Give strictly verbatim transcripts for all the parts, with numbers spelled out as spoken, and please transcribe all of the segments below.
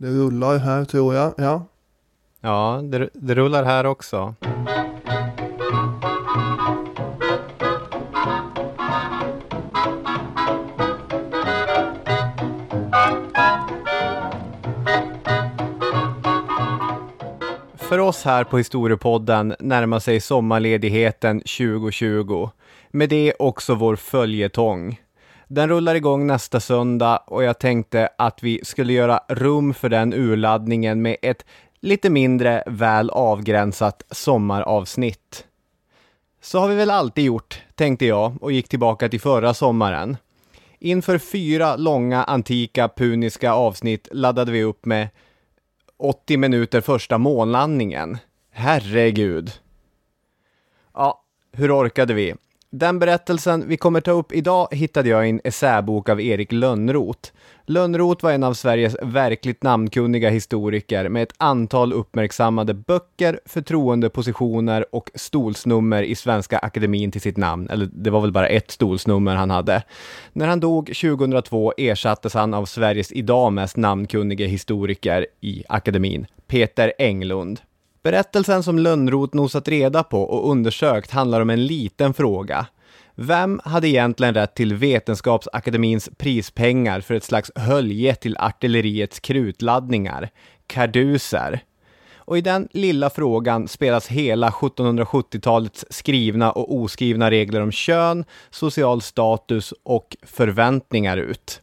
Det rullar här tror jag, ja. Ja, det, det rullar här också. För oss här på Historiepodden närmar sig sommarledigheten tjugo tjugo. Med det också vår följetong. Den rullar igång nästa söndag och jag tänkte att vi skulle göra rum för den urladdningen med ett lite mindre väl avgränsat sommaravsnitt. Så har vi väl alltid gjort, tänkte jag och gick tillbaka till förra sommaren. Inför fyra långa antika puniska avsnitt laddade vi upp med åttio minuter första månlandningen. Herregud! Ja, hur orkade vi? Den berättelsen vi kommer ta upp idag hittade jag i en essäbok av Erik Lönnroth. Lönnroth var en av Sveriges verkligt namnkunniga historiker med ett antal uppmärksammade böcker, förtroendepositioner och stolsnummer i Svenska Akademin till sitt namn. Eller det var väl bara ett stolsnummer han hade. När han dog tjugohundratvå ersattes han av Sveriges idag mest namnkunniga historiker i akademin, Peter Englund. Berättelsen som Lönnroth nosat reda på och undersökt handlar om en liten fråga. Vem hade egentligen rätt till Vetenskapsakademins prispengar för ett slags hölje till artilleriets krutladdningar, karduser? Och i den lilla frågan spelas hela sjuttonhundrasjuttiotalets skrivna och oskrivna regler om kön, social status och förväntningar ut.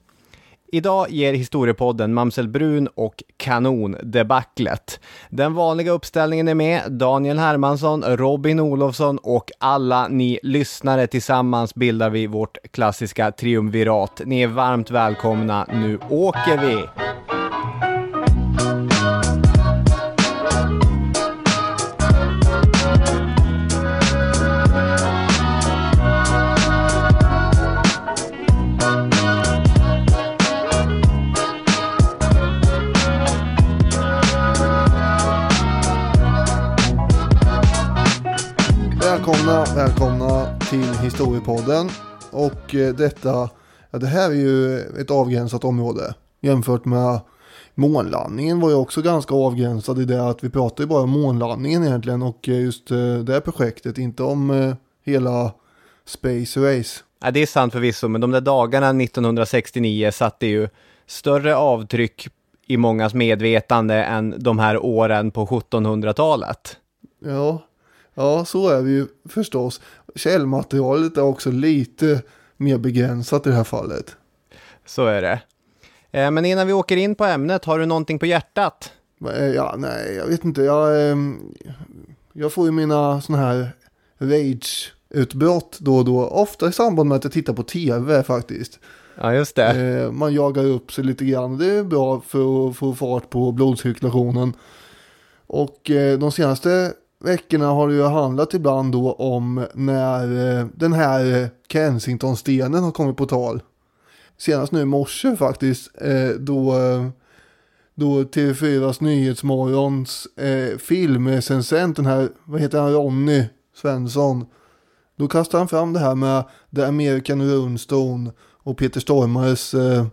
Idag ger Historiepodden Mamsel Brun och Kanondebaclet. Den vanliga uppställningen är med Daniel Hermansson, Robin Olofsson och alla ni lyssnare. Tillsammans bildar vi vårt klassiska triumvirat. Ni är varmt välkomna, nu åker vi! Välkomna, välkomna till Historiepodden. Och eh, detta, ja, det här är ju ett avgränsat område. Jämfört med månlandningen var ju också ganska avgränsad i det att vi pratar ju bara om månlandningen egentligen. Och just eh, det här projektet, inte om eh, hela Space Race. Ja, det är sant förvisso, men de där dagarna nittonhundrasextionio satte ju större avtryck i mångas medvetande än de här åren på sjuttonhundratalet. Ja, Ja, så är vi ju förstås. Källmaterialet är också lite mer begränsat i det här fallet. Så är det. Eh, men innan vi åker in på ämnet, har du någonting på hjärtat? Ja, nej, jag vet inte. Jag, eh, jag får ju mina såna här rage-utbrott då och då. Ofta i samband med att jag tittar på tv faktiskt. Ja, just det. Eh, man jagar upp sig lite grann. Det är bra för att få fart på blodcirkulationen. Och eh, de senaste veckorna har det ju handlat ibland då om när eh, den här eh, Kensington-stenen har kommit på tal. Senast nu i morse faktiskt eh, då, eh, då T V fyras Nyhetsmorgons eh, filmrecensent, den här, vad heter han, Ronnie Svensson. Då kastar han fram det här med The American Runestone och Peter Stormers eh,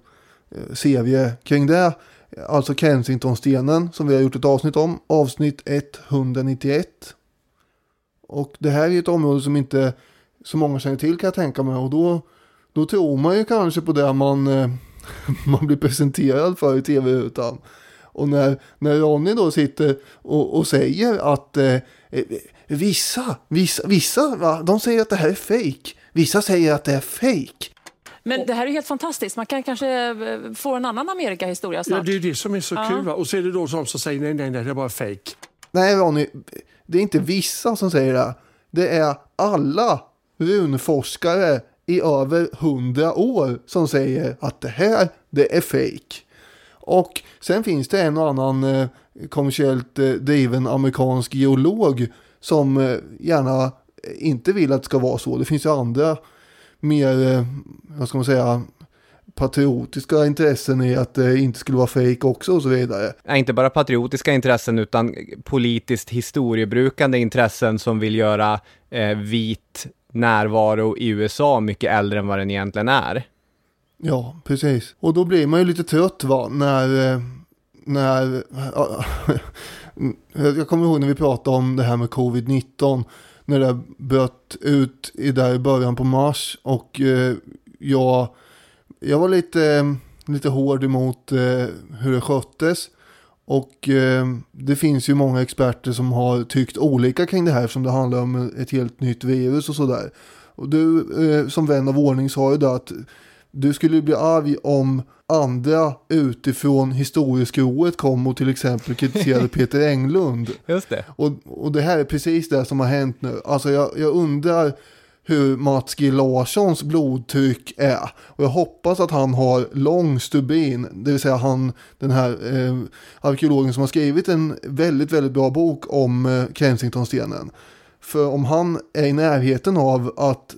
serie kring det. Alltså Kensington-stenen som vi har gjort ett avsnitt om. Avsnitt etthundranittioett. Och det här är ett område som inte så många känner till, kan jag tänka mig. Och då, då tror man ju kanske på det man, man blir presenterad för i tv-rutan. Och när, när Ronnie då sitter och, och säger att eh, vissa, vissa, vissa va? De säger att det här är fake. Vissa säger att det är fake. Men det här är helt fantastiskt. Man kan kanske få en annan Amerika-historia snart. Ja, det är det som är så kul. Va? Och så är det då som säger nej, nej, nej, det är bara fake. Nej, Ronnie, det är inte vissa som säger det. Det är alla runforskare i över hundra år som säger att det här, det är fake. Och sen finns det en och annan eh, kommersiellt eh, driven amerikansk geolog som eh, gärna inte vill att det ska vara så. Det finns ju andra mer, vad ska man säga, patriotiska intressen i att det inte skulle vara fake också och så vidare. Nej, inte bara patriotiska intressen utan politiskt historiebrukande intressen som vill göra eh, vit närvaro i U S A mycket äldre än vad den egentligen är. Ja, precis. Och då blir man ju lite trött va, när, när jag kommer ihåg när vi pratade om det här med covid nitton, när det bröt ut i där i början på mars, och jag jag var lite lite hård emot hur det sköttes. Och eh, det finns ju många experter som har tyckt olika kring det här, som det handlar om ett helt nytt virus och sådär. Och du eh, som vän av ordning sa ju då att du skulle bli arg om andra utifrån historieskrået kom och till exempel kritiserade Peter Englund. Just det. Och, och det här är precis det som har hänt nu. Alltså jag, jag undrar hur Mats G. Larssons blodtryck är. Och jag hoppas att han har lång stubin. Det vill säga han, den här eh, arkeologen som har skrivit en väldigt, väldigt bra bok om eh, Kensington-stenen. För om han är i närheten av att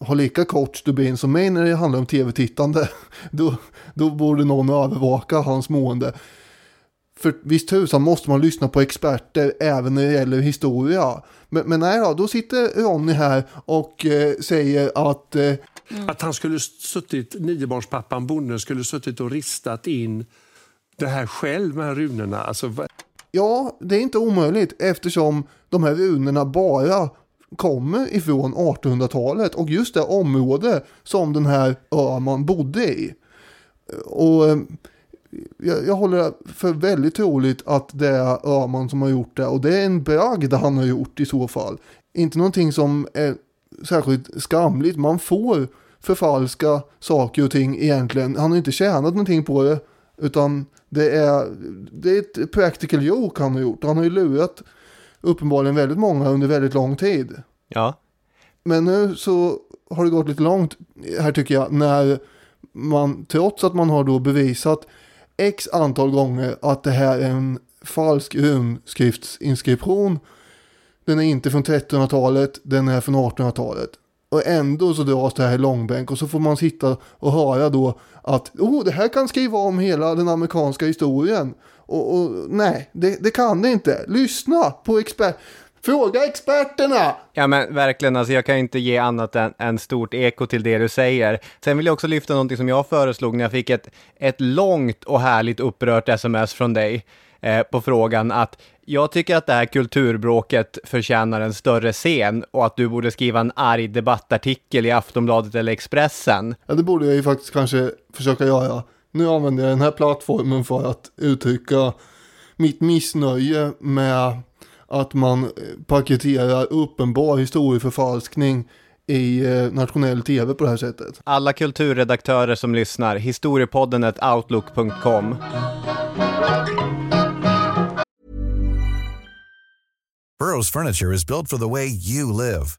ha lika kort stubin som mig när det handlar om tv-tittande, då, då borde någon övervaka hans mående. För visst tusan måste man lyssna på experter även när det gäller historia. Men, men nej då, då sitter Ronnie här och eh, säger att... Eh, mm. Att han skulle suttit, niobarnspappan Bonne skulle suttit och ristat in det här själv med runorna. Alltså, va- ja, det är inte omöjligt eftersom de här runorna bara kommer ifrån artonhundratalet och just det område som den här Öman bodde i. Och... Eh, Jag, jag håller för väldigt troligt att det är Öman som har gjort det, och det är en bragd han har gjort i så fall. Inte någonting som är särskilt skamligt. Man får förfalska saker och ting egentligen. Han har inte tjänat någonting på det, utan det är, det är ett practical joke han har gjort. Han har ju lurat uppenbarligen väldigt många under väldigt lång tid. Ja. Men nu så har det gått lite långt här tycker jag, när man trots att man har då bevisat x antal gånger att det här är en falsk runskriftsinskription. Den är inte från trettonhundratalet, den är från artonhundratalet. Och ändå så dras det här i långbänk, och så får man sitta och höra då att oh, det här kan skriva om hela den amerikanska historien. Och, och nej, det, det kan det inte. Lyssna på expert... Fråga experterna! Ja men verkligen, alltså jag kan inte ge annat än, än stort eko till det du säger. Sen vill jag också lyfta någonting som jag föreslog när jag fick ett, ett långt och härligt upprört sms från dig eh, på frågan att jag tycker att det här kulturbråket förtjänar en större scen och att du borde skriva en arg debattartikel i Aftonbladet eller Expressen. Ja, det borde jag ju faktiskt kanske försöka göra. Nu använder jag den här plattformen för att uttrycka mitt missnöje med... att man paketerar uppenbar historieförfalskning i nationell tv på det här sättet. Alla kulturredaktörer som lyssnar, historiepodden at outlook dot com. Burrow's furniture is built for the way you live.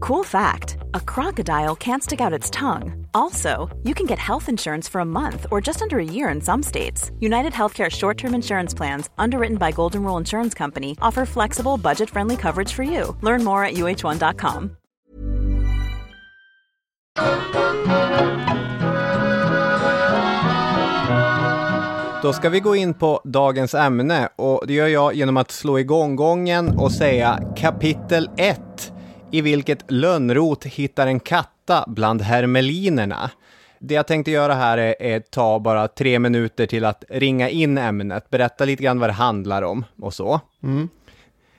Cool fact, a crocodile can't stick out its tongue. Also, you can get health insurance for a month or just under a year in some states. United Healthcare short-term insurance plans, underwritten by Golden Rule Insurance Company, offer flexible, budget-friendly coverage for you. Learn more at u h one dot com. Då ska vi gå in på dagens ämne, och det gör jag genom att slå igång gången och säga kapitel ett. I vilket Lönnroth hittar en katta bland hermelinerna. Det jag tänkte göra här är, är ta bara tre minuter till att ringa in ämnet. Berätta lite grann vad det handlar om och så. Mm.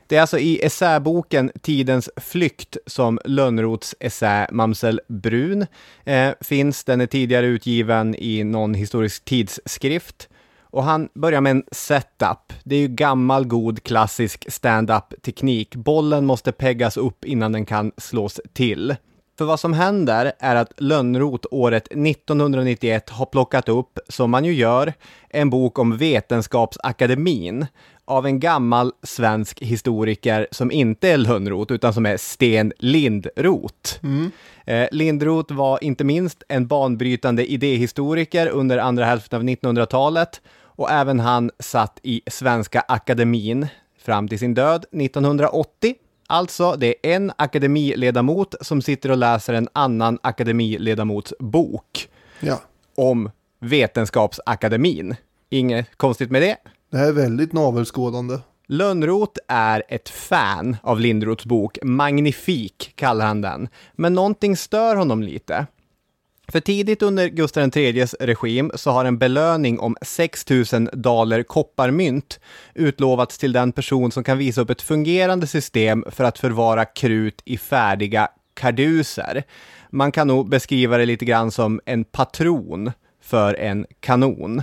Det är alltså i essäboken Tidens flykt som Lönnroths essä Mamsell Brun eh, finns. Den är tidigare utgiven i någon historisk tidsskrift. Och han börjar med en setup. Det är ju gammal god klassisk stand-up-teknik. Bollen måste peggas upp innan den kan slås till. För vad som händer är att Lönnroth året nittonhundranittioett har plockat upp, som man ju gör, en bok om Vetenskapsakademin av en gammal svensk historiker som inte är Lönnroth utan som är Sten Lindroth. Mm. Eh, Lindroth var inte minst en banbrytande idéhistoriker under andra hälften av nittonhundratalet och även han satt i Svenska Akademin fram till sin död nittonhundraåttio. Alltså, det är en akademiledamot som sitter och läser en annan akademiledamots bok ja. om Vetenskapsakademin. Inget konstigt med det. Det här är väldigt navelskådande. Lönnroth är ett fan av Lindroths bok. Magnifik kallar han den. Men någonting stör honom lite. För tidigt under Gustav den tredjes regim så har en belöning om sex tusen daler kopparmynt utlovats till den person som kan visa upp ett fungerande system för att förvara krut i färdiga karduser. Man kan nog beskriva det lite grann som en patron för en kanon.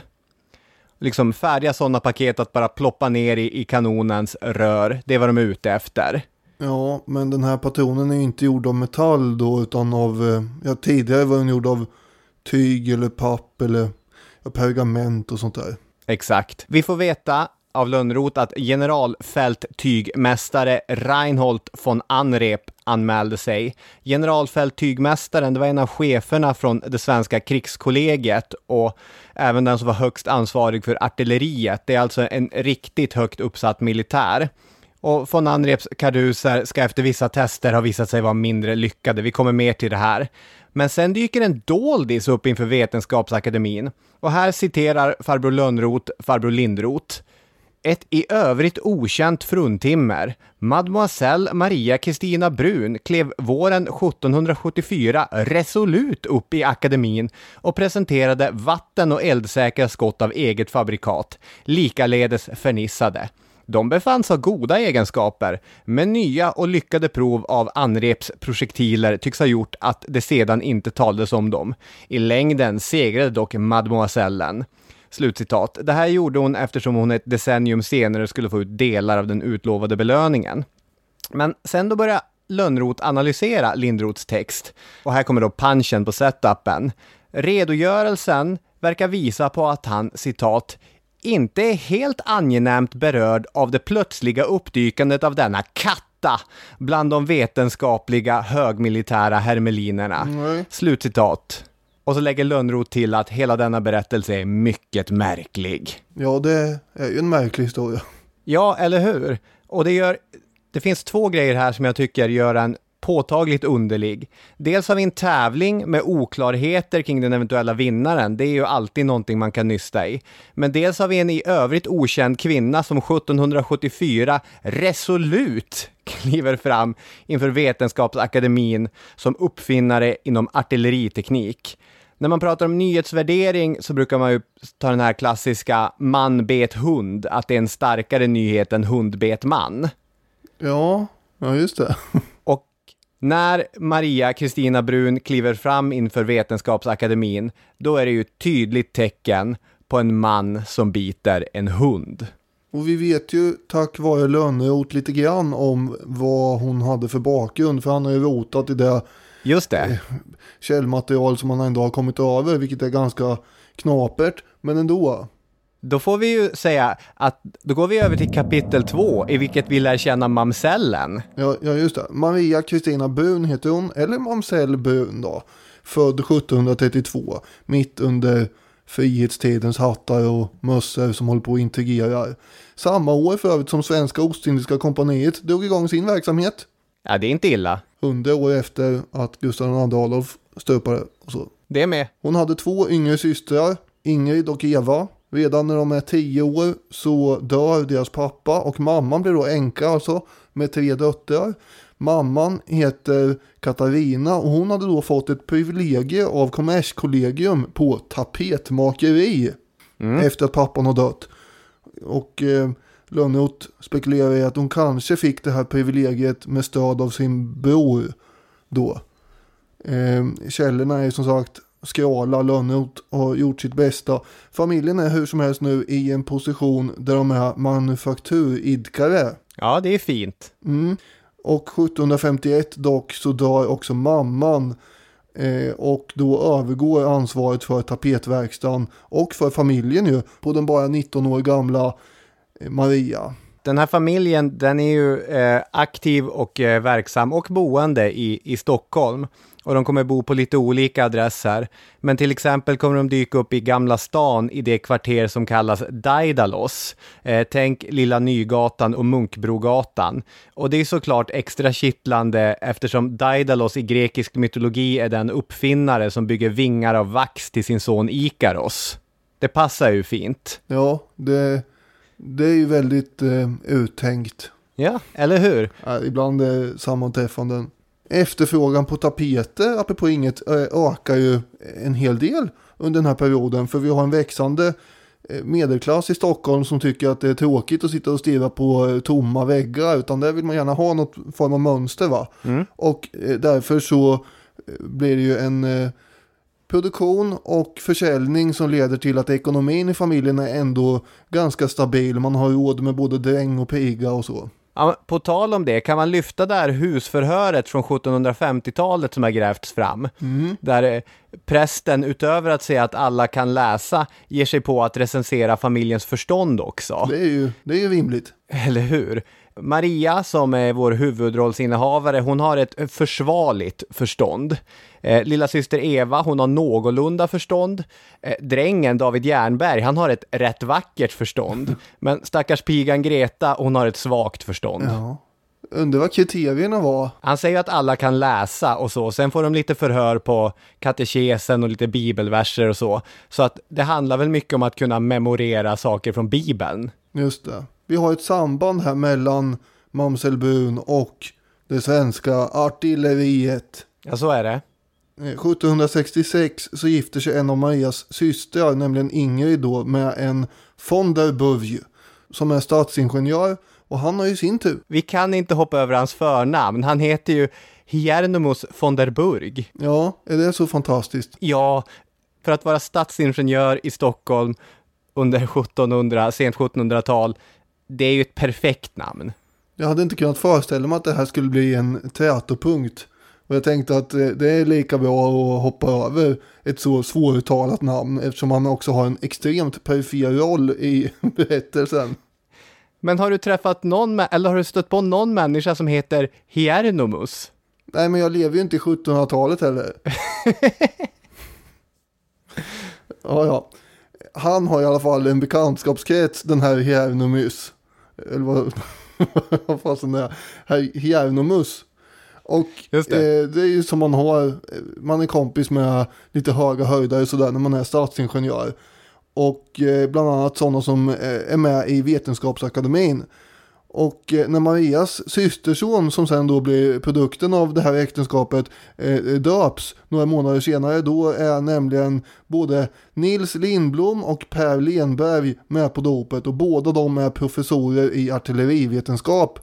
Liksom färdiga sådana paket att bara ploppa ner i, i kanonens rör, det var de ute efter. Ja, men den här patronen är ju inte gjord av metall då, utan av, ja tidigare var den gjord av tyg eller papp eller ja, pergament och sånt där. Exakt. Vi får veta av Lönnroth att generalfälttygmästare Reinhold von Anrep anmälde sig. Generalfälttygmästaren, det var en av cheferna från det svenska krigskollegiet och även den som var högst ansvarig för artilleriet. Det är alltså en riktigt högt uppsatt militär. Och von Anreps karduser ska efter vissa tester ha visat sig vara mindre lyckade. Vi kommer mer till det här. Men sen dyker en doldis upp inför Vetenskapsakademin. Och här citerar farbror Lönnroth, farbror Lindroth. Ett i övrigt okänt fruntimmer. Mademoiselle Maria Kristina Brun klev våren sjuttonhundrasjuttiofyra resolut upp i akademin och presenterade vatten- och eldsäkra skott av eget fabrikat, likaledes förnissade. De befanns ha goda egenskaper, men nya och lyckade prov av Anreps projektiler tycks ha gjort att det sedan inte talades om dem. I längden segrade dock mademoisellen. Slutcitat. Det här gjorde hon eftersom hon ett decennium senare skulle få ut delar av den utlovade belöningen. Men sen då börjar Lönnroth analysera Lindroths text. Och här kommer då punchen på setupen. Redogörelsen verkar visa på att han, citat, inte är helt angenämt berörd av det plötsliga uppdykandet av denna katta bland de vetenskapliga högmilitära hermelinerna. Mm. Slutcitat. Och så lägger Lönnroth till att hela denna berättelse är mycket märklig. Ja, det är ju en märklig historia. Ja, eller hur? Och det gör... Det finns två grejer här som jag tycker gör en påtagligt underlig. Dels har vi en tävling med oklarheter kring den eventuella vinnaren. Det är ju alltid någonting man kan nysta i. Men dels har vi en i övrigt okänd kvinna som sjuttonhundrasjuttiofyra resolut kliver fram inför Vetenskapsakademin som uppfinnare inom artilleriteknik. När man pratar om nyhetsvärdering så brukar man ju ta den här klassiska man bet hund, att det är en starkare nyhet än hund bet man. Ja, ja just det. När Maria Kristina Brun kliver fram inför Vetenskapsakademin, då är det ju ett tydligt tecken på en man som biter en hund. Och vi vet ju tack vare Lönnroth lite grann om vad hon hade för bakgrund, för han har ju rotat i det, Just det. Eh, källmaterial som han ändå har kommit över, vilket är ganska knapert, men ändå. Då får vi ju säga att då går vi över till kapitel två i vilket vi lär känna mamsellen. Ja, ja just det. Maria Kristina Brun heter hon, eller mamsell Brun då. Född sjuttonhundratrettiotvå, mitt under frihetstidens hattar och mössor som håller på att integrerar. Samma år för övrigt som Svenska Ostindiska Kompaniet drog igång sin verksamhet. Ja, det är inte illa. Hundra år efter att Gustav den andre Adolf stöpade och så. Det med. Hon hade två yngre systrar, Ingrid och Eva. Redan när de är tio år så dör deras pappa och mamman blir då änka alltså med tre döttrar. Mamman heter Katarina och hon hade då fått ett privilegium av kommerskollegium på tapetmakeri mm. efter att pappan har dött. Och eh, Lönnroth spekulerar i att hon kanske fick det här privilegiet med stöd av sin bror då. Eh, källorna är som sagt Skala Lönnroth har gjort sitt bästa. Familjen är hur som helst nu i en position där de är manufakturidkare. Ja, det är fint. Mm. Och sjuttonhundrafemtioett dock så dör också mamman eh, och då övergår ansvaret för tapetverkstan och för familjen ju på den bara nitton år gamla eh, Maria. Den här familjen, den är ju eh, aktiv och eh, verksam och boende i, i Stockholm. Och de kommer bo på lite olika adresser. Men till exempel kommer de dyka upp i Gamla stan i det kvarter som kallas Daidalos. Eh, tänk Lilla Nygatan och Munkbrogatan. Och det är såklart extra kittlande eftersom Daidalos i grekisk mytologi är den uppfinnare som bygger vingar av vax till sin son Ikaros. Det passar ju fint. Ja, det, det är ju väldigt eh, uttänkt. Ja, eller hur? Ja, ibland är sammanträffanden. Efterfrågan på tapeter, apropå inget, ökar ju en hel del under den här perioden. För vi har en växande medelklass i Stockholm som tycker att det är tråkigt att sitta och stirra på tomma väggar. Utan där vill man gärna ha något form av mönster, va? Mm. Och därför så blir det ju en produktion och försäljning som leder till att ekonomin i familjen är ändå ganska stabil. Man har råd med både dräng och piga och så. Ja, på tal om det, kan man lyfta där husförhöret från sjuttonhundrafemtiotalet som har grävts fram. Mm. Där prästen utöver att säga att alla kan läsa ger sig på att recensera familjens förstånd också. Det är ju, det är ju rimligt. Eller hur? Maria som är vår huvudrollsinnehavare, hon har ett försvarligt förstånd. Eh, lilla syster Eva, hon har någorlunda förstånd. Eh, drängen David Järnberg, han har ett rätt vackert förstånd. Men stackars pigan Greta, hon har ett svagt förstånd. Ja. Undrar vad kriterierna var. Han säger att alla kan läsa och så. Sen får de lite förhör på katekesen och lite bibelverser och så. Så att det handlar väl mycket om att kunna memorera saker från Bibeln. Just det. Vi har ett samband här mellan Mamsell Brun och det svenska artilleriet. Ja, så är det. sjuttonhundrasextiosex så gifter sig en av Marias systrar, nämligen Ingrid då, med en von der Burg som är stadsingenjör. Och han har ju sin tur. Vi kan inte hoppa över hans förnamn. Han heter ju Hieronymus von der Burg. Ja, är det så fantastiskt? Ja, för att vara stadsingenjör i Stockholm under sjuttonhundra, sent sjuttonhundratal, det är ju ett perfekt namn. Jag hade inte kunnat föreställa mig att det här skulle bli en teaterpunkt. Och jag tänkte att det är lika bra att hoppa över ett så svåruttalat namn eftersom han också har en extremt perifer roll i berättelsen. Men har du träffat någon, eller har du stött på någon människa som heter Hieronymus? Nej, men jag lever ju inte i sjuttonhundratalet heller. ja, ja. Han har i alla fall en bekantskapskrets, den här Hieronymus. Eller vad, vad fasen är det? Hieronymus. Och Just det. Eh, det är ju som man har, man är kompis med lite höga höjdare sådär när man är stadsingenjör. Och eh, bland annat sådana som eh, är med i Vetenskapsakademin. Och eh, när Marias systerson, som sen då blir produkten av det här äktenskapet, eh, döps några månader senare, då är nämligen både Nils Lindblom och Per Lenberg med på dopet. Och båda de är professorer i artillerivetenskap.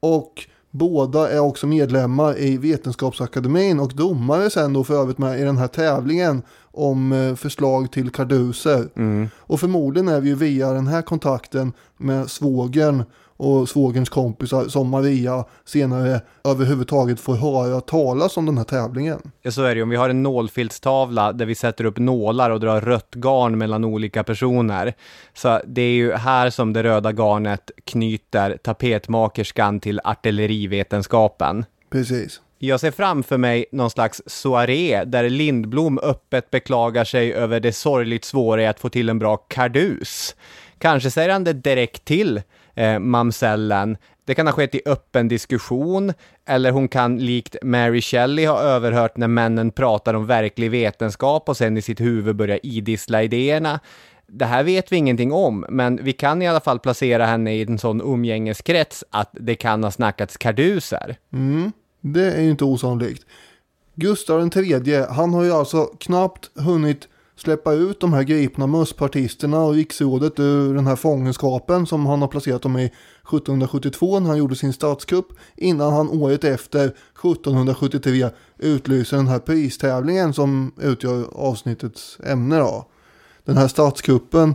Och båda är också medlemmar i Vetenskapsakademin och domare sen då för övrigt med i den här tävlingen om förslag till karduser. Mm. Och förmodligen är vi ju via den här kontakten med svågern och svågerns kompisar som Maria senare överhuvudtaget får höra talas om den här tävlingen. Ja, så är det. Om vi har en nålfiltstavla där vi sätter upp nålar och drar rött garn mellan olika personer. Så det är ju här som det röda garnet knyter tapetmakerskan till artillerivetenskapen. Precis. Jag ser framför mig någon slags soaré där Lindblom öppet beklagar sig över det sorgligt svåra att få till en bra kardus. Kanske säger han det direkt till eh, mamsellen. Det kan ha skett i öppen diskussion, eller hon kan likt Mary Shelley ha överhört när männen pratar om verklig vetenskap och sen i sitt huvud börjar idissla idéerna. Det här vet vi ingenting om, men vi kan i alla fall placera henne i en sån umgängeskrets att det kan ha snackats karduser. Mm. Det är ju inte osannolikt. Gustav den tredje, han har ju alltså knappt hunnit släppa ut de här gripna muspartisterna och riksrådet ur den här fångenskapen som han har placerat dem i sjuttonhundrasjuttiotvå när han gjorde sin statskupp, innan han året efter sjuttonhundrasjuttiotre utlyser den här pristävlingen som utgör avsnittets ämne då. Den här statskuppen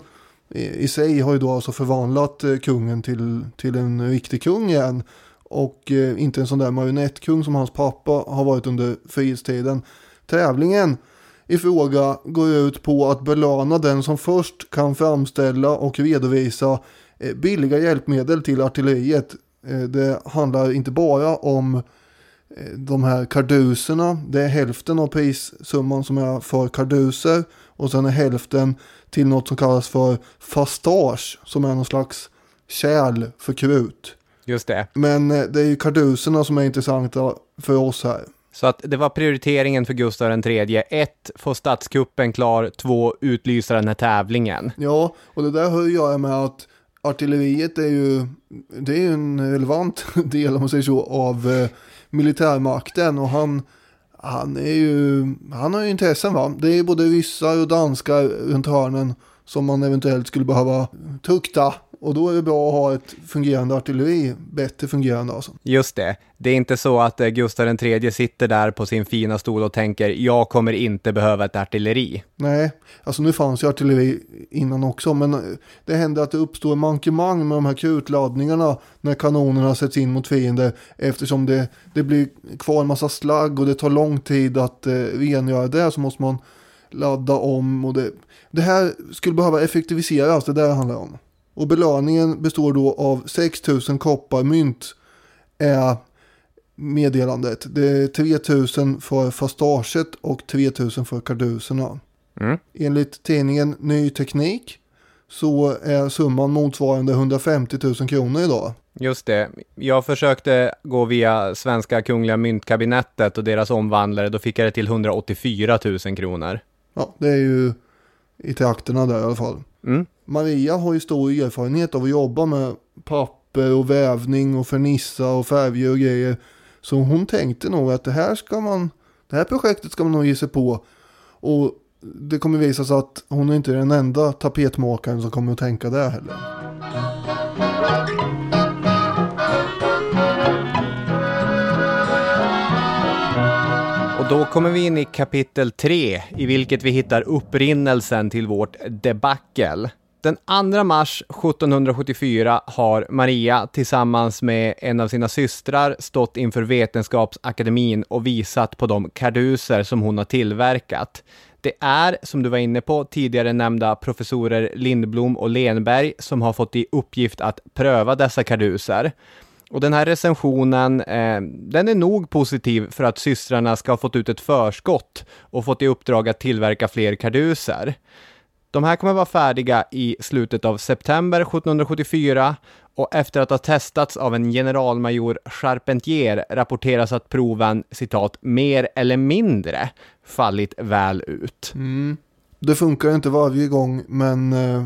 i sig har ju då alltså förvandlat kungen till, till en riktig kung igen, och inte en sån där marionettkung som hans pappa har varit under frihetstiden. Tävlingen i fråga går ut på att belöna den som först kan framställa och redovisa billiga hjälpmedel till artilleriet. Det handlar inte bara om de här karduserna. Det är hälften av prissumman som är för karduser, och sen är hälften till något som kallas för fastage, som är någon slags kärl för krut. Just det. Men det är ju karduserna som är intressanta för oss här. Så att det var prioriteringen för Gustav den tredje. Ett, få statskuppen klar. Två, utlysa den här tävlingen. Ja, och det där hör jag med att artilleriet är ju, det är ju en relevant del, om man säger så, av eh, militärmakten. Och han, han är ju, han har ju intressen, va? Det är både ryssar och danskar runt hörnen som man eventuellt skulle behöva tukta. Och då är det bra att ha ett fungerande artilleri, bättre fungerande alltså. Just det. Det är inte så att Gustav den tredje sitter där på sin fina stol och tänker, jag kommer inte behöva ett artilleri. Nej, alltså nu fanns ju artilleri innan också, men det hände att det uppstår mankemang med de här krutladdningarna när kanonerna sätts in mot fiender, eftersom det, det blir kvar en massa slagg och det tar lång tid att eh, rengöra det, så måste man ladda om. Och det, det här skulle behöva effektiviseras, det där handlar om. Och belöningen består då av sex tusen kopparmynt är meddelandet. Det är tre tusen för fastaget och tre tusen för karduserna. Mm. Enligt tidningen Ny Teknik så är summan motsvarande hundrafemtio tusen kronor idag. Just det. Jag försökte gå via Svenska Kungliga Myntkabinettet och deras omvandlare. Då fick jag det till hundraåttiofyra tusen kronor. Ja, det är ju i trakterna där i alla fall. Mm. Maria har ju stor erfarenhet av att jobba med papper och vävning och fernissa och färger och grejer. Så hon tänkte nog att det här, ska man, det här projektet ska man nog ge sig på. Och det kommer visa sig att hon inte är den enda tapetmakaren som kommer att tänka det heller. Och då kommer vi in i kapitel tre, i vilket vi hittar upprinnelsen till vårt debacle. Den andra mars sjuttonhundrasjuttiofyra har Maria tillsammans med en av sina systrar stått inför Vetenskapsakademin och visat på de karduser som hon har tillverkat. Det är, som du var inne på, tidigare nämnda professorer Lindblom och Lenberg som har fått i uppgift att pröva dessa karduser. Och den här recensionen, eh, den är nog positiv för att systrarna ska ha fått ut ett förskott och fått i uppdrag att tillverka fler karduser. De här kommer vara färdiga i slutet av september sjuttonhundrasjuttiofyra, och efter att ha testats av en generalmajor Charpentier rapporteras att proven, citat, mer eller mindre fallit väl ut. Mm. Det funkar inte varje gång, men eh,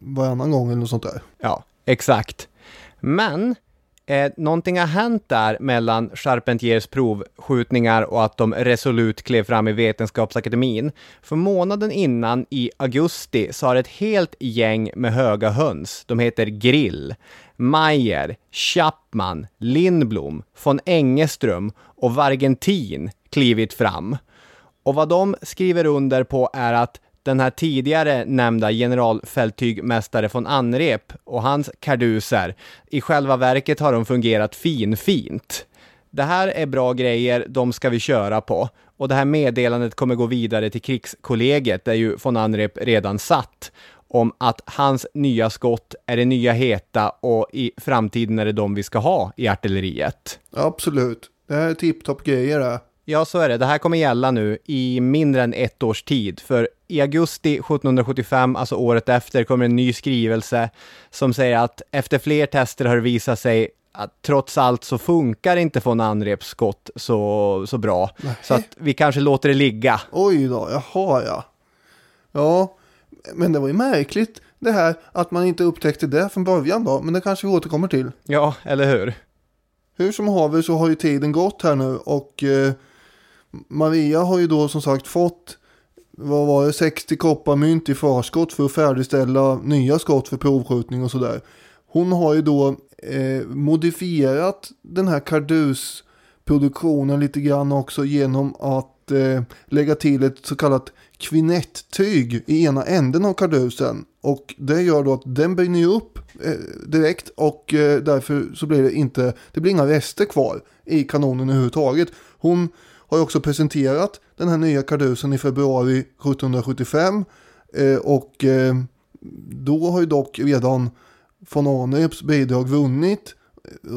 varannan gång eller något sånt där. Ja, exakt. Men eh, någonting har hänt där mellan Charpentiers provskjutningar och att de resolut klev fram i Vetenskapsakademin. För månaden innan, i augusti, så har ett helt gäng med höga höns, de heter Grill, Meyer, Chapman, Lindblom, von Engeström och Vargentin, klivit fram. Och vad de skriver under på är att den här tidigare nämnda generalfälttygmästare von Anrep och hans karduser, i själva verket har de fungerat finfint. Det här är bra grejer, de ska vi köra på. Och det här meddelandet kommer gå vidare till krigskollegiet, där ju von Anrep redan satt, om att hans nya skott är det nya heta och i framtiden är det de vi ska ha i artilleriet. Absolut, det här är tipptopp grejer där. Ja, så är det. Det här kommer gälla nu i mindre än ett års tid. För i augusti sjuttonhundrasjuttiofem, alltså året efter, kommer en ny skrivelse som säger att efter fler tester har det visat sig att trots allt så funkar inte von Anreps skott så, så bra. Nej. Så att vi kanske låter det ligga. Oj då, jaha ja. Ja, men det var ju märkligt det här att man inte upptäckte det från början då. Men det kanske vi återkommer till. Ja, eller hur? Hur som haver så har ju tiden gått här nu, och eh... Maria har ju då som sagt fått vad var det, sextio kopparmynt i förskott för att färdigställa nya skott för provskjutning och sådär. Hon har ju då eh, modifierat den här kardusproduktionen lite grann också genom att eh, lägga till ett så kallat kvinettyg i ena änden av kardusen. Och det gör då att den brinner upp eh, direkt och eh, därför så blir det inte, det blir inga rester kvar i kanonen överhuvudtaget. Hon har också presenterat den här nya kardusen i februari sjuttonhundrasjuttiofem eh, och eh, då har ju dock redan von Anreps bidrag vunnit,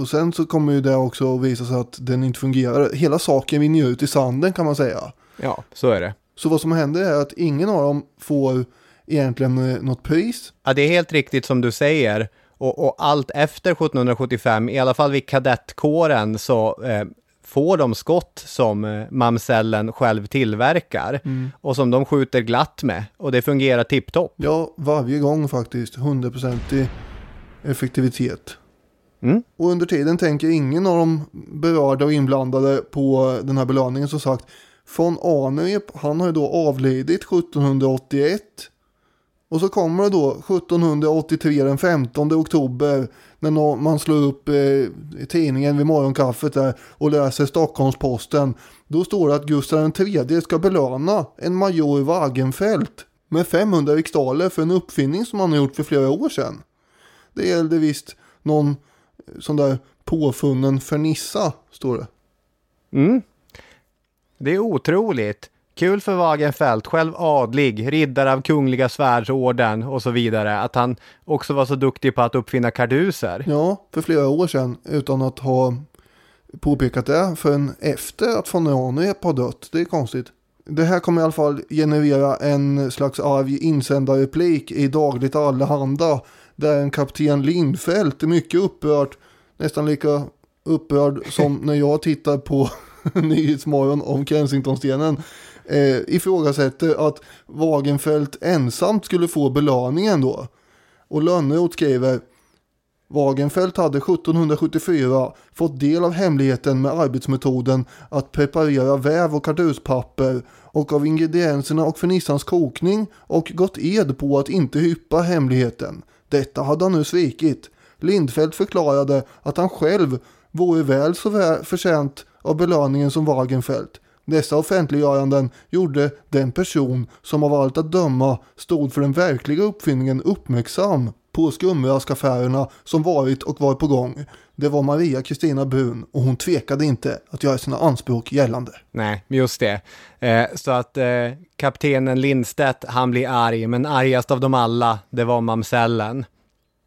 och sen så kommer ju det också att visa sig att den inte fungerar. Hela saken vinner ut i sanden, kan man säga. Ja, så är det. Så vad som händer är att ingen av dem får egentligen något pris. Ja, det är helt riktigt som du säger, och, och allt efter sjuttonhundrasjuttiofem, i alla fall vid kadettkåren, så eh, får de skott som mamsellen själv tillverkar mm. och som de skjuter glatt med, och det fungerar tipptopp. Ja, varje gång faktiskt, hundraprocentig effektivitet. Mm. Och under tiden tänker ingen av de berörda och inblandade på den här belöningen, som sagt. Von Anrep, han har ju då avlidit sjuttonhundraåttioett. Och så kommer det då sjuttonhundraåttiotre, den femtonde oktober, när man slår upp eh, tidningen vid morgonkaffet där och läser Stockholmsposten. Då står det att Gustav den tredje ska belöna en major Wagenfeldt med femhundra riksdaler för en uppfinning som han har gjort för flera år sedan. Det gällde visst någon sån där påfunnen fernissa, står det. Mm. Det är otroligt. Kul för Wagenfeldt, själv adlig, riddare av kungliga svärdsorden och så vidare. Att han också var så duktig på att uppfinna karduser. Ja, för flera år sedan, utan att ha påpekat det förrän efter att von Anrep har dött. Det är konstigt. Det här kommer i alla fall generera en slags arg insändarreplik i Dagligt Allihanda, där en kapten Lindfelt är mycket upprörd, nästan lika upprörd som när jag tittar på Nyhetsmorgon om Kensington-stenen, eh, ifrågasätter att Wagenfeldt ensamt skulle få belöningen då. Och Lönnroth skriver: Wagenfeldt hade sjuttonhundrasjuttiofyra fått del av hemligheten med arbetsmetoden att preparera väv och karduspapper och av ingredienserna och fernissans kokning, och gått ed på att inte hyppa hemligheten. Detta hade han nu svikit. Lindfelt förklarade att han själv vore väl så förtjänt av belöningen som Wagenfeldt. Dessa offentliggöranden gjorde den person som av allt att döma stod för den verkliga uppfinningen uppmärksam på skumraskaffärerna som varit och var på gång. Det var Maria Kristina Brun, och hon tvekade inte att göra sina anspråk gällande. Nej, just det. Eh, så att eh, kaptenen Lindstedt, han blir arg, men argast av dem alla, det var mamsellen.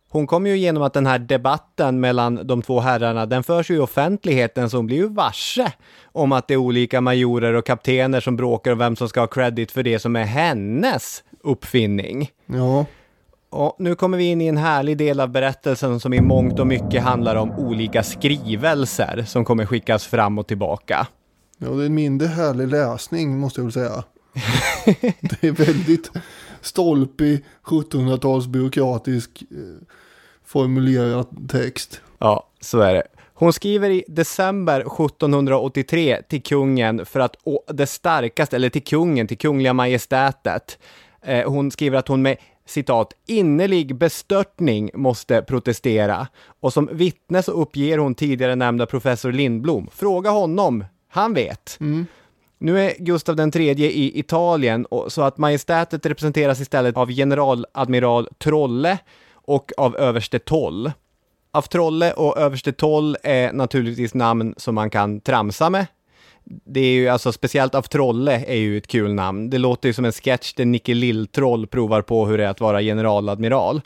Hon kommer ju genom att den här debatten mellan de två herrarna, den förs ju i offentligheten, som blir ju varse om att det är olika majorer och kaptener som bråkar om vem som ska ha credit för det som är hennes uppfinning. Ja. Och nu kommer vi in i en härlig del av berättelsen som i mångt och mycket handlar om olika skrivelser som kommer skickas fram och tillbaka. Ja, det är en mindre härlig läsning, måste jag väl säga. Det är väldigt stolpig sjuttonhundratals byråkratisk eh, formulerad text. Ja, så är det. Hon skriver i december sjuttonhundraåttiotre till kungen för att å, det starkaste, eller till kungen, till kungliga majestätet. Eh, hon skriver att hon med, citat, innerlig bestörtning måste protestera. Och som vittne så uppger hon tidigare nämnda professor Lindblom. Fråga honom, han vet. Mm. Nu är Gustav den tredje i Italien, och så att majestätet representeras istället av generaladmiral Trolle och av överste Toll. Av Trolle och överste Toll är naturligtvis namn som man kan tramsa med. Det är ju alltså speciellt av Trolle är ju ett kul namn. Det låter ju som en sketch där Nicke Lilltroll provar på hur det är att vara generaladmiral.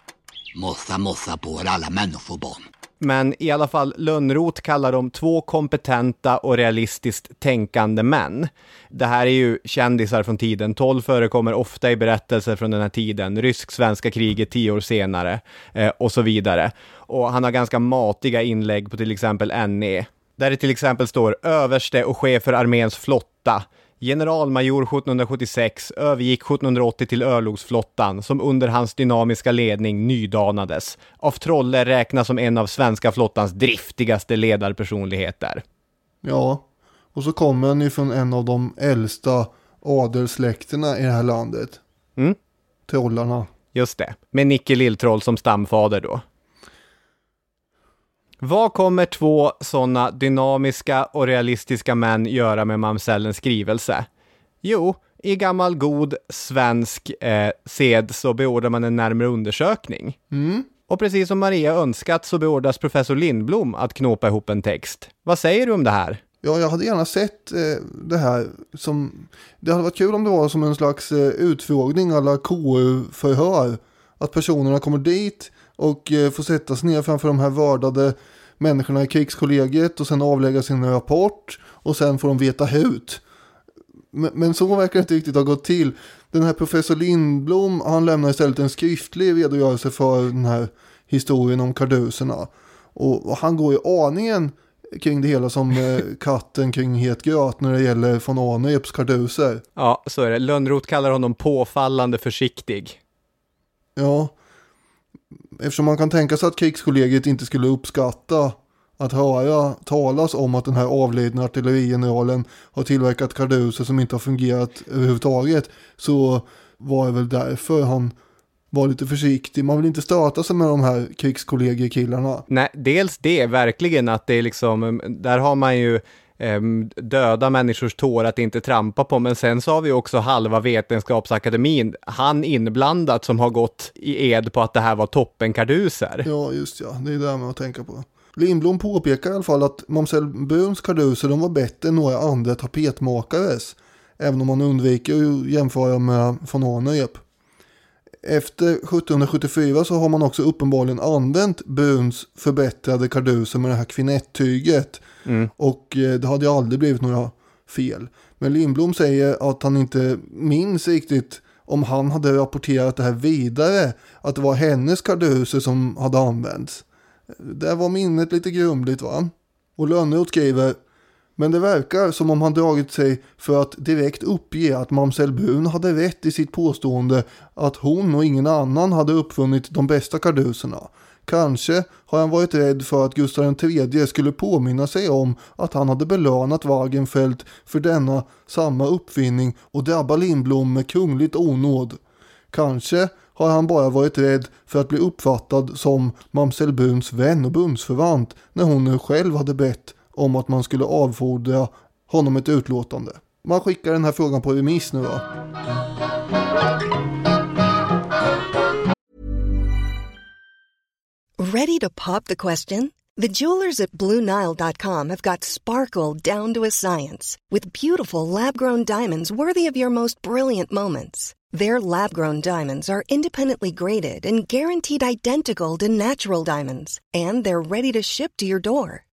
Mossa, mossa på er alla människor, barn. Men i alla fall, Lönnroth kallar dem två kompetenta och realistiskt tänkande män. Det här är ju kändisar från tiden. Toll förekommer ofta i berättelser från den här tiden. Rysk-svenska kriget tio år senare eh, och så vidare. Och han har ganska matiga inlägg på till exempel N E. Där det till exempel står överste och chef för arméns flotta. Generalmajor sjuttonhundrasjuttiosex övergick sjuttonhundraåttio till örlogsflottan som under hans dynamiska ledning nydanades. Av Trolle räknas som en av svenska flottans driftigaste ledarpersonligheter. Ja, och så kommer han ju från en av de äldsta adelssläkterna i det här landet. Mm. Trollarna. Just det. Med Nicke Lilltroll som stamfader då. Vad kommer två sådana dynamiska och realistiska män göra med mamsellens skrivelse? Jo, i gammal god svensk eh, sed så beordrar man en närmare undersökning. Mm. Och precis som Maria önskat så beordras professor Lindblom att knåpa ihop en text. Vad säger du om det här? Ja, jag hade gärna sett eh, det här som... Det hade varit kul om det var som en slags eh, utfrågning alla K U-förhör. Att personerna kommer dit och eh, får sättas ner framför de här vördade människorna i krigskollegiet och sen avlägga sin rapport och sen får de veta hut. Men, men så verkar det inte riktigt ha gått till. Den här professor Lindblom, han lämnar istället en skriftlig redogörelse för den här historien om karduserna. Och, och han går i aningen kring det hela som eh, katten kring het gröt när det gäller von Anreps karduser. Ja, så är det. Lönnroth kallar honom påfallande försiktig. Ja, eftersom man kan tänka sig att krigskollegiet inte skulle uppskatta att höra talas om att den här avledna artillerigeneralen har tillverkat karduser som inte har fungerat överhuvudtaget, så var det väl därför han var lite försiktig. Man vill inte stöta sig med de här krigskollegiekillarna. Nej, dels det verkligen att det är liksom, där har man ju eh, döda människors tår att inte trampa på, men sen så har vi också halva Vetenskapsakademin, han inblandat, som har gått i ed på att det här var toppenkarduser. Ja, just ja. Det är det man tänker på. Lindblom påpekar i alla fall att mamsell Bruns karduser, de var bättre än några andra tapetmakares, även om man undviker att jämföra med von Anrep. Efter sjuttonhundrasjuttiofyra så har man också uppenbarligen använt Bruns förbättrade karduser med det här kvinettyget, mm. och det hade ju aldrig blivit några fel. Men Lindblom säger att han inte minns riktigt om han hade rapporterat det här vidare, att det var hennes karduser som hade använts. Där var minnet lite grumligt, va? Och Lönnroth skriver: men det verkar som om han dragit sig för att direkt uppge att mamsell Brun hade rätt i sitt påstående att hon och ingen annan hade uppfunnit de bästa karduserna. Kanske har han varit rädd för att Gustav den tredje skulle påminna sig om att han hade belönat Wagenfeld för denna samma uppfinning och drabba Lindblom med kungligt onåd. Kanske har han bara varit rädd för att bli uppfattad som mamsell Bruns vän och bundsförvant när hon nu själv hade bett om att man skulle avfordra honom ett utlåtande. Man skickar den här frågan på remiss nu då. Ready to pop the question? The jewelers at Blue Nile dot com have got sparkle down to a science with beautiful lab-grown diamonds worthy of your most brilliant moments. Their lab-grown diamonds are independently graded and guaranteed identical to natural diamonds, and they're ready to ship to your door.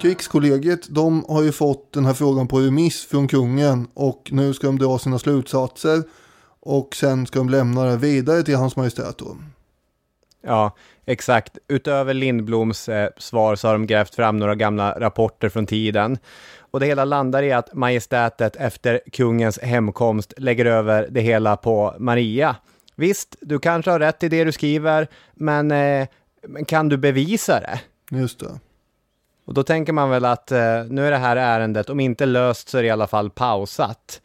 Krigskollegiet, de har ju fått den här frågan på remiss från kungen och nu ska de dra sina slutsatser och sen ska de lämna det vidare till hans majestät då. Ja, exakt. Utöver Lindbloms eh, svar så har de grävt fram några gamla rapporter från tiden. Och det hela landar i att majestätet efter kungens hemkomst lägger över det hela på Maria. Visst, du kanske har rätt i det du skriver, men eh, kan du bevisa det? Just det. Och då tänker man väl att eh, nu är det här ärendet, om inte löst så är det i alla fall pausat.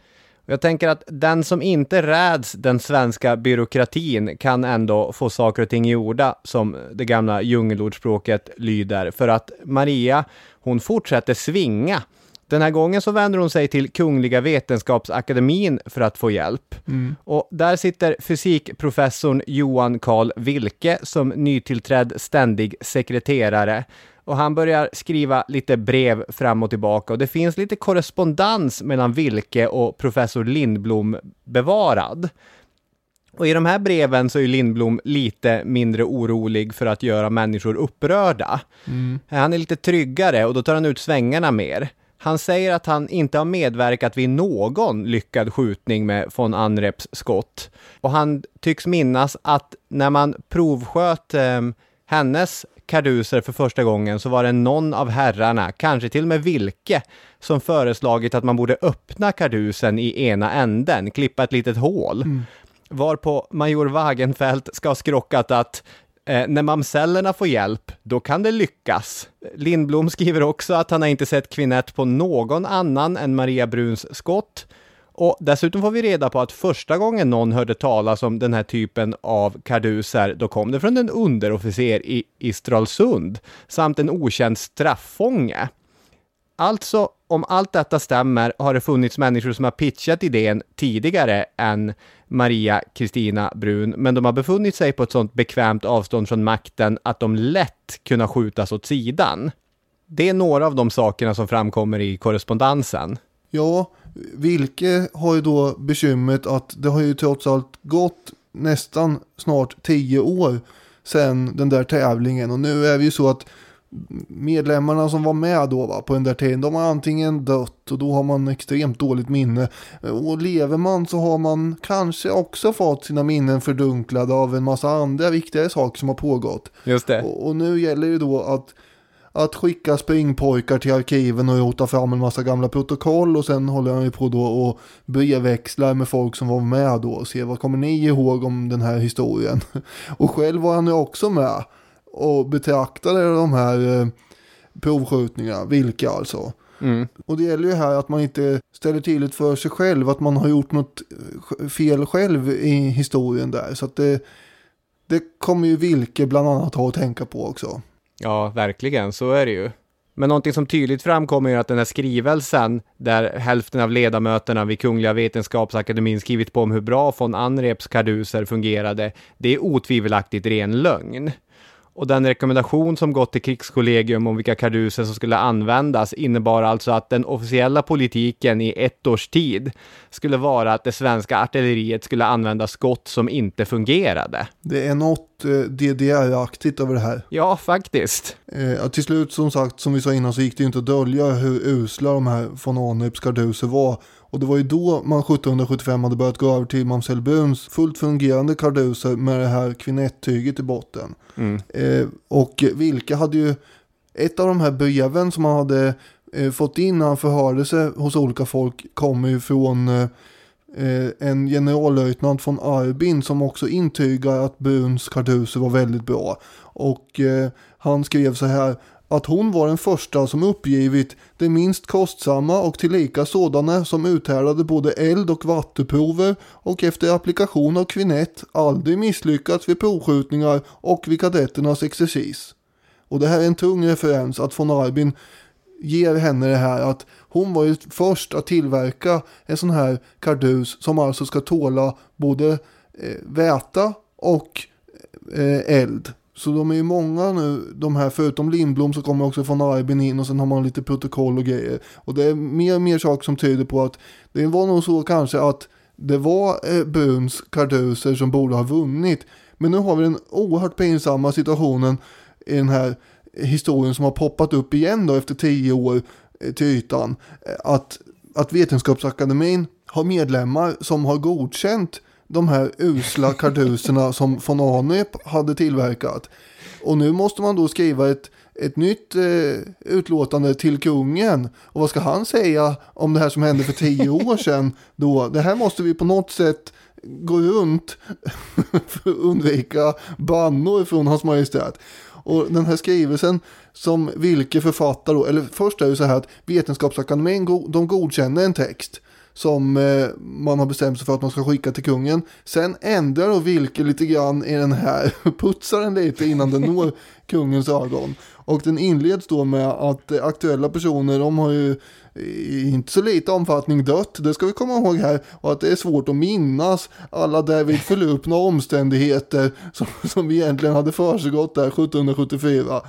Och jag tänker att den som inte räds den svenska byråkratin kan ändå få saker och ting gjorda, som det gamla djungelordspråket lyder. För att Maria, hon fortsätter svinga. Den här gången så vänder hon sig till Kungliga Vetenskapsakademien för att få hjälp. Mm. Och där sitter fysikprofessorn Johan Carl Wilcke som nytillträdd ständig sekreterare. Och han börjar skriva lite brev fram och tillbaka. Och det finns lite korrespondens mellan Wilcke och professor Lindblom bevarad. Och i de här breven så är Lindblom lite mindre orolig för att göra människor upprörda. Mm. Han är lite tryggare och då tar han ut svängarna mer. Han säger att han inte har medverkat vid någon lyckad skjutning med von Anreps skott. Och han tycks minnas att när man provsköt eh, hennes karduser för första gången så var det någon av herrarna, kanske till och med Wilcke, som föreslagit att man borde öppna kardusen i ena änden, klippa ett litet hål. Mm. Varpå major Wagenfeldt ska ha skrockat att Eh, när mamsellerna får hjälp, då kan det lyckas. Lindblom skriver också att han har inte sett kvinnett på någon annan än Maria Bruns skott. Och dessutom får vi reda på att första gången någon hörde talas om den här typen av karduser, då kom det från en underofficer i, i Stralsund samt en okänd straffånge. Alltså, om allt detta stämmer har det funnits människor som har pitchat idén tidigare än Maria Kristina Brun, men de har befunnit sig på ett sådant bekvämt avstånd från makten att de lätt kunna skjutas åt sidan. Det är några av de sakerna som framkommer i korrespondensen. Ja, Wilcke har ju då bekymret att det har ju trots allt gått nästan snart tio år sedan den där tävlingen, och nu är det ju så att medlemmarna som var med då va, på den där tiden, de har antingen dött och då har man extremt dåligt minne, och lever man så har man kanske också fått sina minnen fördunklade av en massa andra viktigare saker som har pågått. Just det. Och, och nu gäller det då att, att skicka springpojkar till arkiven och rota fram en massa gamla protokoll, och sen håller han ju på då och brevväxlar med folk som var med då och ser vad kommer ni ihåg om den här historien. Och själv var han ju också med och betraktade de här eh, provskjutningarna, vilka alltså. Mm. Och det gäller ju här att man inte ställer till för sig själv att man har gjort något fel själv i historien där. Så att det, det kommer ju Wilcke bland annat ha att tänka på också. Ja, verkligen, så är det ju. Men någonting som tydligt framkommer är att den här skrivelsen där hälften av ledamöterna vid Kungliga Vetenskapsakademin skrivit på om hur bra von Anreps karduser fungerade, det är otvivelaktigt ren lögn. Och den rekommendation som gått till krigskollegium om vilka karduser som skulle användas innebar alltså att den officiella politiken i ett års tid skulle vara att det svenska artilleriet skulle använda skott som inte fungerade. Det är något eh, D D R-aktigt över det här. Ja, faktiskt. Eh, till slut, som sagt, som vi sa innan, så gick det ju inte att dölja hur usla de här von Anreps karduser var. Och det var ju då man sjuttonhundrasjuttiofem hade börjat gå över till mamsell Bruns fullt fungerande karduser med det här kvinnetttyget i botten. Mm. Eh, och Wilcke hade ju ett av de här breven som han hade eh, fått in när han förhörde sig hos olika folk, kommer ju från eh, en generallöjtnant von Arbin som också intygar att Bruns karduser var väldigt bra. Och eh, han skrev så här: att hon var den första som uppgivit det minst kostsamma och tillika sådana som uthärdade både eld- och vattenprover och efter applikation av kvinett aldrig misslyckats vid provskjutningar och vid kadetternas exercis. Och det här är en tung referens att von Arbin ger henne det här, att hon var ju först att tillverka en sån här kardus som alltså ska tåla både eh, väta och eh, eld. Så de är ju många nu, de här, förutom Lindblom så kommer också von Arbin in, och sen har man lite protokoll och grejer. Och det är mer och mer saker som tyder på att det var nog så kanske att det var Bruns karduser som borde ha vunnit. Men nu har vi den oerhört pinsamma situationen i den här historien som har poppat upp igen då efter tio år till ytan. Att, att Vetenskapsakademin har medlemmar som har godkänt de här usla karduserna som von Anrep hade tillverkat. Och nu måste man då skriva ett, ett nytt eh, utlåtande till kungen. Och vad ska han säga om det här som hände för tio år sedan? Då? Det här måste vi på något sätt går runt för att undvika bannor från hans majestät. Och den här skrivelsen som Wilcke författar då, eller först är det så här att Vetenskapsakademin, de godkänner en text som man har bestämt sig för att man ska skicka till kungen. Sen ändrar då Wilcke lite grann i den här, putsar den lite innan den når kungens ögon. Och den inleds då med att aktuella personer, de har ju i inte så lite omfattning dött, det ska vi komma ihåg här, och att det är svårt att minnas alla därvid förlupna omständigheter som, som vi egentligen hade försiggått där sjuttonhundrasjuttiofyra.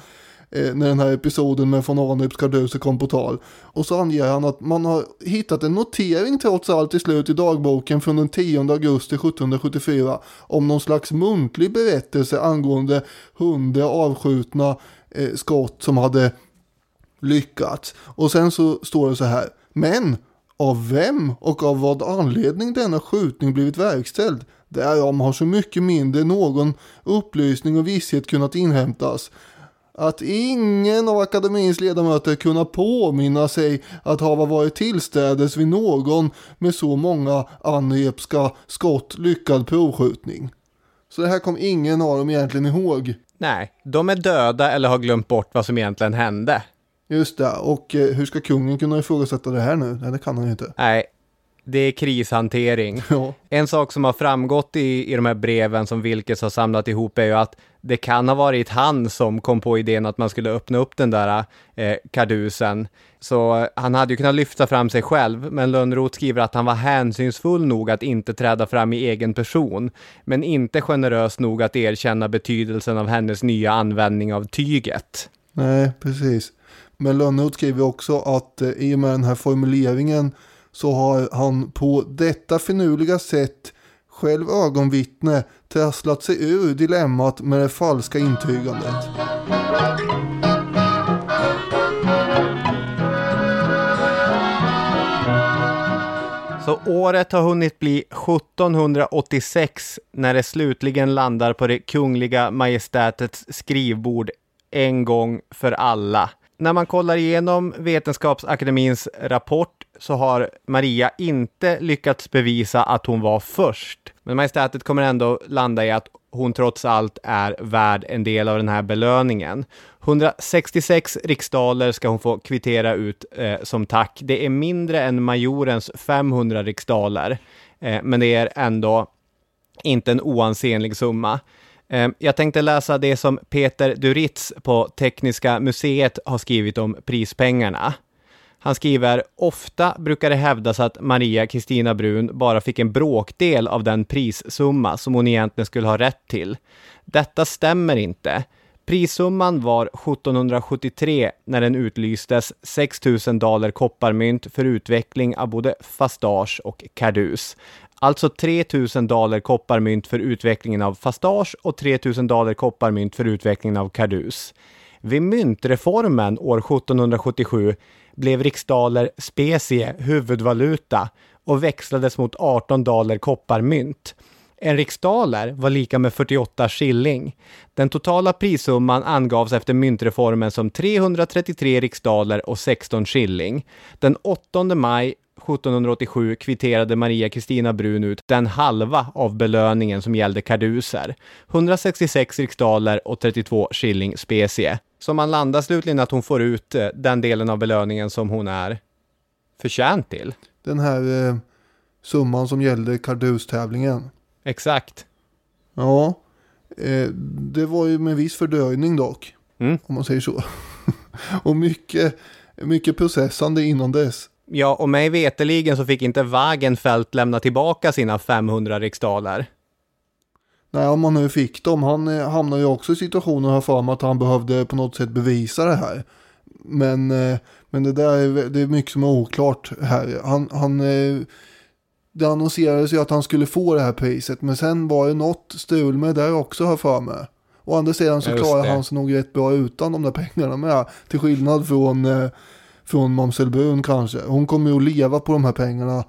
När den här episoden med von Anrips karduser kom på tal. Och så anger han att man har hittat en notering trots allt till slut i dagboken från den tionde augusti sjuttonhundrasjuttiofyra om någon slags muntlig berättelse angående hundra avskjutna eh, skott som hade lyckats. Och sen så står det så här: men av vem och av vad anledning denna skjutning blivit verkställd, därom har så mycket mindre någon upplysning och visshet kunnat inhämtas att ingen av akademins ledamöter kunna påminna sig att ha varit tillstädes vid någon med så många anrepska skott lyckad provskjutning. Så det här kom ingen av dem egentligen ihåg. Nej, de är döda eller har glömt bort vad som egentligen hände. Just det, och eh, hur ska kungen kunna ifrågasätta det här nu? Nej, det kan han ju inte. Nej, det är krishantering. Ja. En sak som har framgått i, i de här breven som Wilcke har samlat ihop är ju att det kan ha varit han som kom på idén att man skulle öppna upp den där eh, kardusen. Så han hade ju kunnat lyfta fram sig själv, men Lönnroth skriver att han var hänsynsfull nog att inte träda fram i egen person, men inte generös nog att erkänna betydelsen av hennes nya användning av tyget. Nej, precis. Men Lönnroth skriver också att eh, i och med den här formuleringen så har han på detta finurliga sätt själv ögonvittne trasslat sig ur dilemmat med det falska intygandet. Så året har hunnit bli sjuttonhundraåttiosex när det slutligen landar på det kungliga majestätets skrivbord en gång för alla. När man kollar igenom Vetenskapsakademins rapport så har Maria inte lyckats bevisa att hon var först. Men majestätet kommer ändå landa i att hon trots allt är värd en del av den här belöningen. hundrasextiosex riksdaler ska hon få kvittera ut eh, som tack. Det är mindre än majorens femhundra riksdaler. Eh, men det är ändå inte en oansenlig summa. Jag tänkte läsa det som Peter Duritz på Tekniska museet har skrivit om prispengarna. Han skriver: ofta brukar det hävdas att Maria Kristina Brun bara fick en bråkdel av den prissumma som hon egentligen skulle ha rätt till. Detta stämmer inte. Prissumman var sjuttonhundrasjuttiotre när den utlystes sex tusen dollar kopparmynt för utveckling av både fastage och kardus. Alltså tre tusen dollar kopparmynt för utvecklingen av fastage och tre tusen dollar kopparmynt för utvecklingen av kardus. Vid myntreformen år sjuttonhundrasjuttiosju blev riksdaler specie huvudvaluta och växlades mot arton dollar kopparmynt. En riksdaler var lika med fyrtioåtta shilling. Den totala prissumman angavs efter myntreformen som trehundratrettiotre riksdaler och sexton shilling. Den åttonde maj sjuttonhundraåttiosju kvitterade Maria Kristina Brun ut den halva av belöningen som gällde karduser, hundrasextiosex riksdaler och trettiotvå shilling specie. Så man landar slutligen att hon får ut den delen av belöningen som hon är förtjänt till. Den här eh, summan som gällde kardustävlingen. Exakt. Ja, eh, det var ju med viss fördröjning dock, mm. om man säger så. Och mycket, mycket processande innan dess. Ja, och mig veteligen så fick inte Wagenfeldt lämna tillbaka sina femhundra riksdaler. Nej, om han nu fick dem. Han eh, hamnade ju också i situationen här för mig att han behövde på något sätt bevisa det här. Men, eh, men det där är, det är mycket som är oklart här. Han... han eh, Det annonserades ju att han skulle få det här priset, men sen var det något stul med där också här för mig. Å andra sidan så klarar han sig nog rätt bra utan de där pengarna med. Till skillnad från, från mamsel Brun kanske. Hon kommer ju att leva på de här pengarna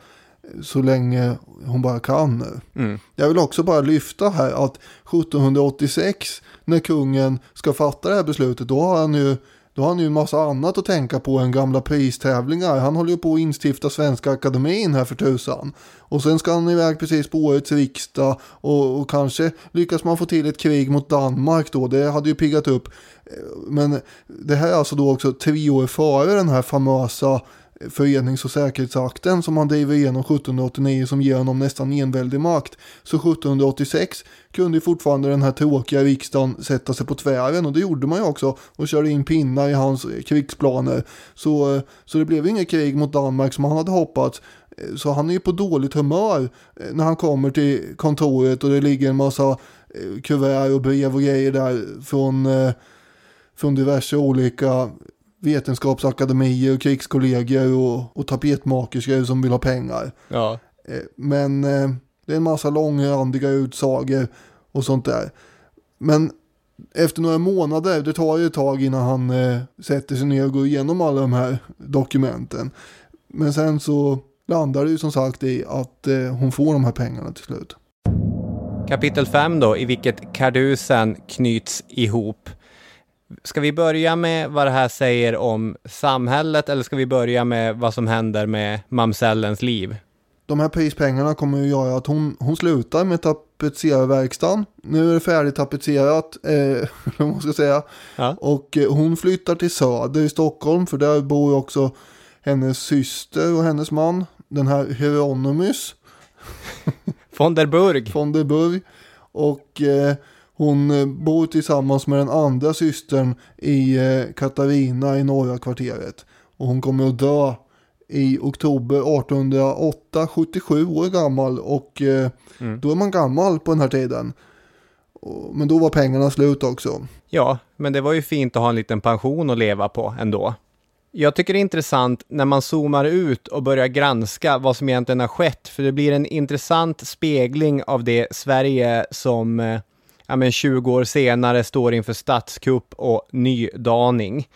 så länge hon bara kan nu. Mm. Jag vill också bara lyfta här att sjuttonhundraåttiosex när kungen ska fatta det här beslutet, då har han ju... Då har han ju en massa annat att tänka på än gamla pristävlingar. Han håller ju på att instifta Svenska Akademin här för tusan. Och sen ska han iväg precis på årets riksdag. Och, och kanske lyckas man få till ett krig mot Danmark då. Det hade ju piggat upp. Men det här är alltså då också tre år före den här famösa förenings- och säkerhetsakten som han driver igenom sjutton åttionio som ger honom nästan enväldig makt. Så sjutton åttiosex kunde fortfarande den här tråkiga riksdagen sätta sig på tvären, och det gjorde man ju också och körde in pinnar i hans krigsplaner. Så, så det blev inget krig mot Danmark som han hade hoppats. Så han är ju på dåligt humör när han kommer till kontoret och det ligger en massa kuvert och brev och grejer där från, från diverse olika vetenskapsakademier och krigskollegier och, och tapetmakerskor som vill ha pengar. Ja. Men det är en massa långrandiga utsagor och sånt där. Men efter några månader, det tar ju ett tag innan han sätter sig ner och går igenom alla de här dokumenten. Men sen så landar det ju som sagt i att hon får de här pengarna till slut. Kapitel fem då, i vilket kardusen knyts ihop. Ska vi börja med vad det här säger om samhället, eller ska vi börja med vad som händer med mamsellens liv? De här prispengarna kommer ju göra att hon, hon slutar med tapetserarverkstan. Nu är det färdigt tapetserat, eh, vad man ska säga. Ja. Och eh, hon flyttar till Söder i Stockholm, för där bor också hennes syster och hennes man. Den här Hieronymus von der Burg. Von der Burg. Och Eh, hon bor tillsammans med den andra systern i Katarina i norra kvarteret. Och hon kommer att dö i oktober arton hundra åtta, sjuttiosju år gammal. Och mm. då är man gammal på den här tiden. Men då var pengarna slut också. Ja, men det var ju fint att ha en liten pension att leva på ändå. Jag tycker det är intressant när man zoomar ut och börjar granska vad som egentligen har skett. För det blir en intressant spegling av det Sverige som Ja, men tjugo år senare står inför statskupp och nydaning.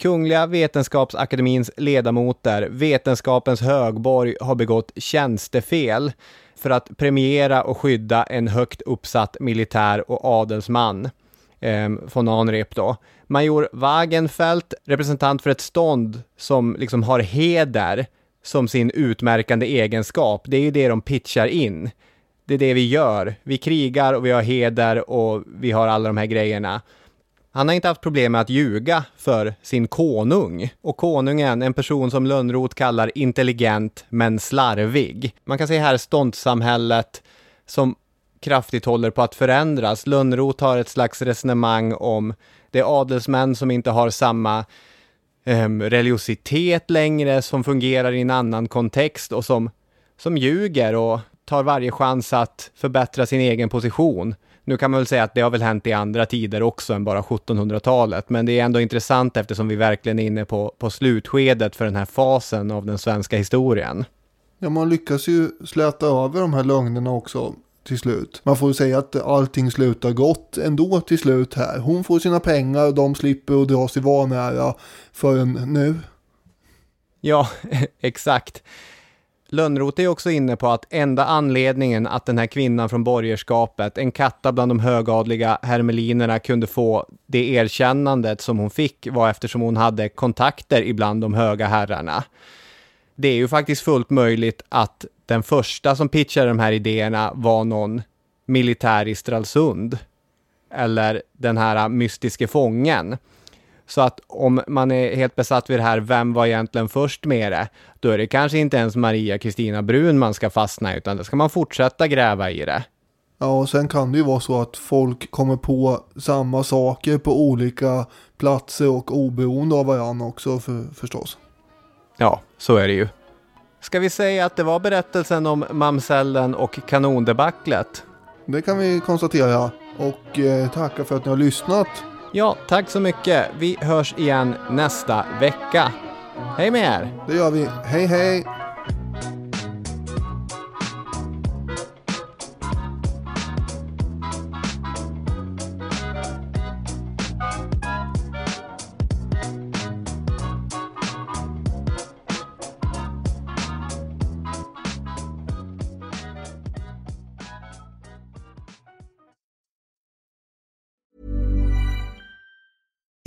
Kungliga Vetenskapsakademins ledamoter, vetenskapens högborg, har begått tjänstefel för att premiera och skydda en högt uppsatt militär och adelsman, eh, von Anrep då. Major Wagenfeldt, representant för ett stånd som liksom har heder som sin utmärkande egenskap. Det är ju det de pitchar in. Det är det vi gör. Vi krigar och vi har heder och vi har alla de här grejerna. Han har inte haft problem med att ljuga för sin konung. Och konungen, en person som Lönnroth kallar intelligent men slarvig. Man kan se här ståndssamhället som kraftigt håller på att förändras. Lönnroth har ett slags resonemang om det adelsmän som inte har samma eh, religiositet längre, som fungerar i en annan kontext och som, som ljuger och tar varje chans att förbättra sin egen position. Nu kan man väl säga att det har väl hänt i andra tider också än bara sjuttonhundratalet, men det är ändå intressant eftersom vi verkligen är inne på, på slutskedet för den här fasen av den svenska historien. Ja, man lyckas ju släta över de här lögnerna också till slut. Man får ju säga att allting slutar gott ändå till slut här. Hon får sina pengar och de slipper att dra sig vanära förrän nu. Ja, exakt. Lönnroth är också inne på att enda anledningen att den här kvinnan från borgerskapet, en katta bland de högadliga hermelinerna, kunde få det erkännandet som hon fick var eftersom hon hade kontakter ibland de höga herrarna. Det är ju faktiskt fullt möjligt att den första som pitchade de här idéerna var någon militär i Stralsund eller den här mystiske fången. Så att om man är helt besatt vid det här, vem var egentligen först med det? Då är det kanske inte ens Maria Kristina Brun man ska fastna, utan då ska man fortsätta gräva i det. Ja, och sen kan det ju vara så att folk kommer på samma saker på olika platser och oberoende av varandra också för, förstås. Ja, så är det ju. Ska vi säga att det var berättelsen om mamsellen och kanondebaclet? Det kan vi konstatera, och eh, tacka för att ni har lyssnat. Ja, tack så mycket. Vi hörs igen nästa vecka. Hej med er! Det gör vi. Hej, hej!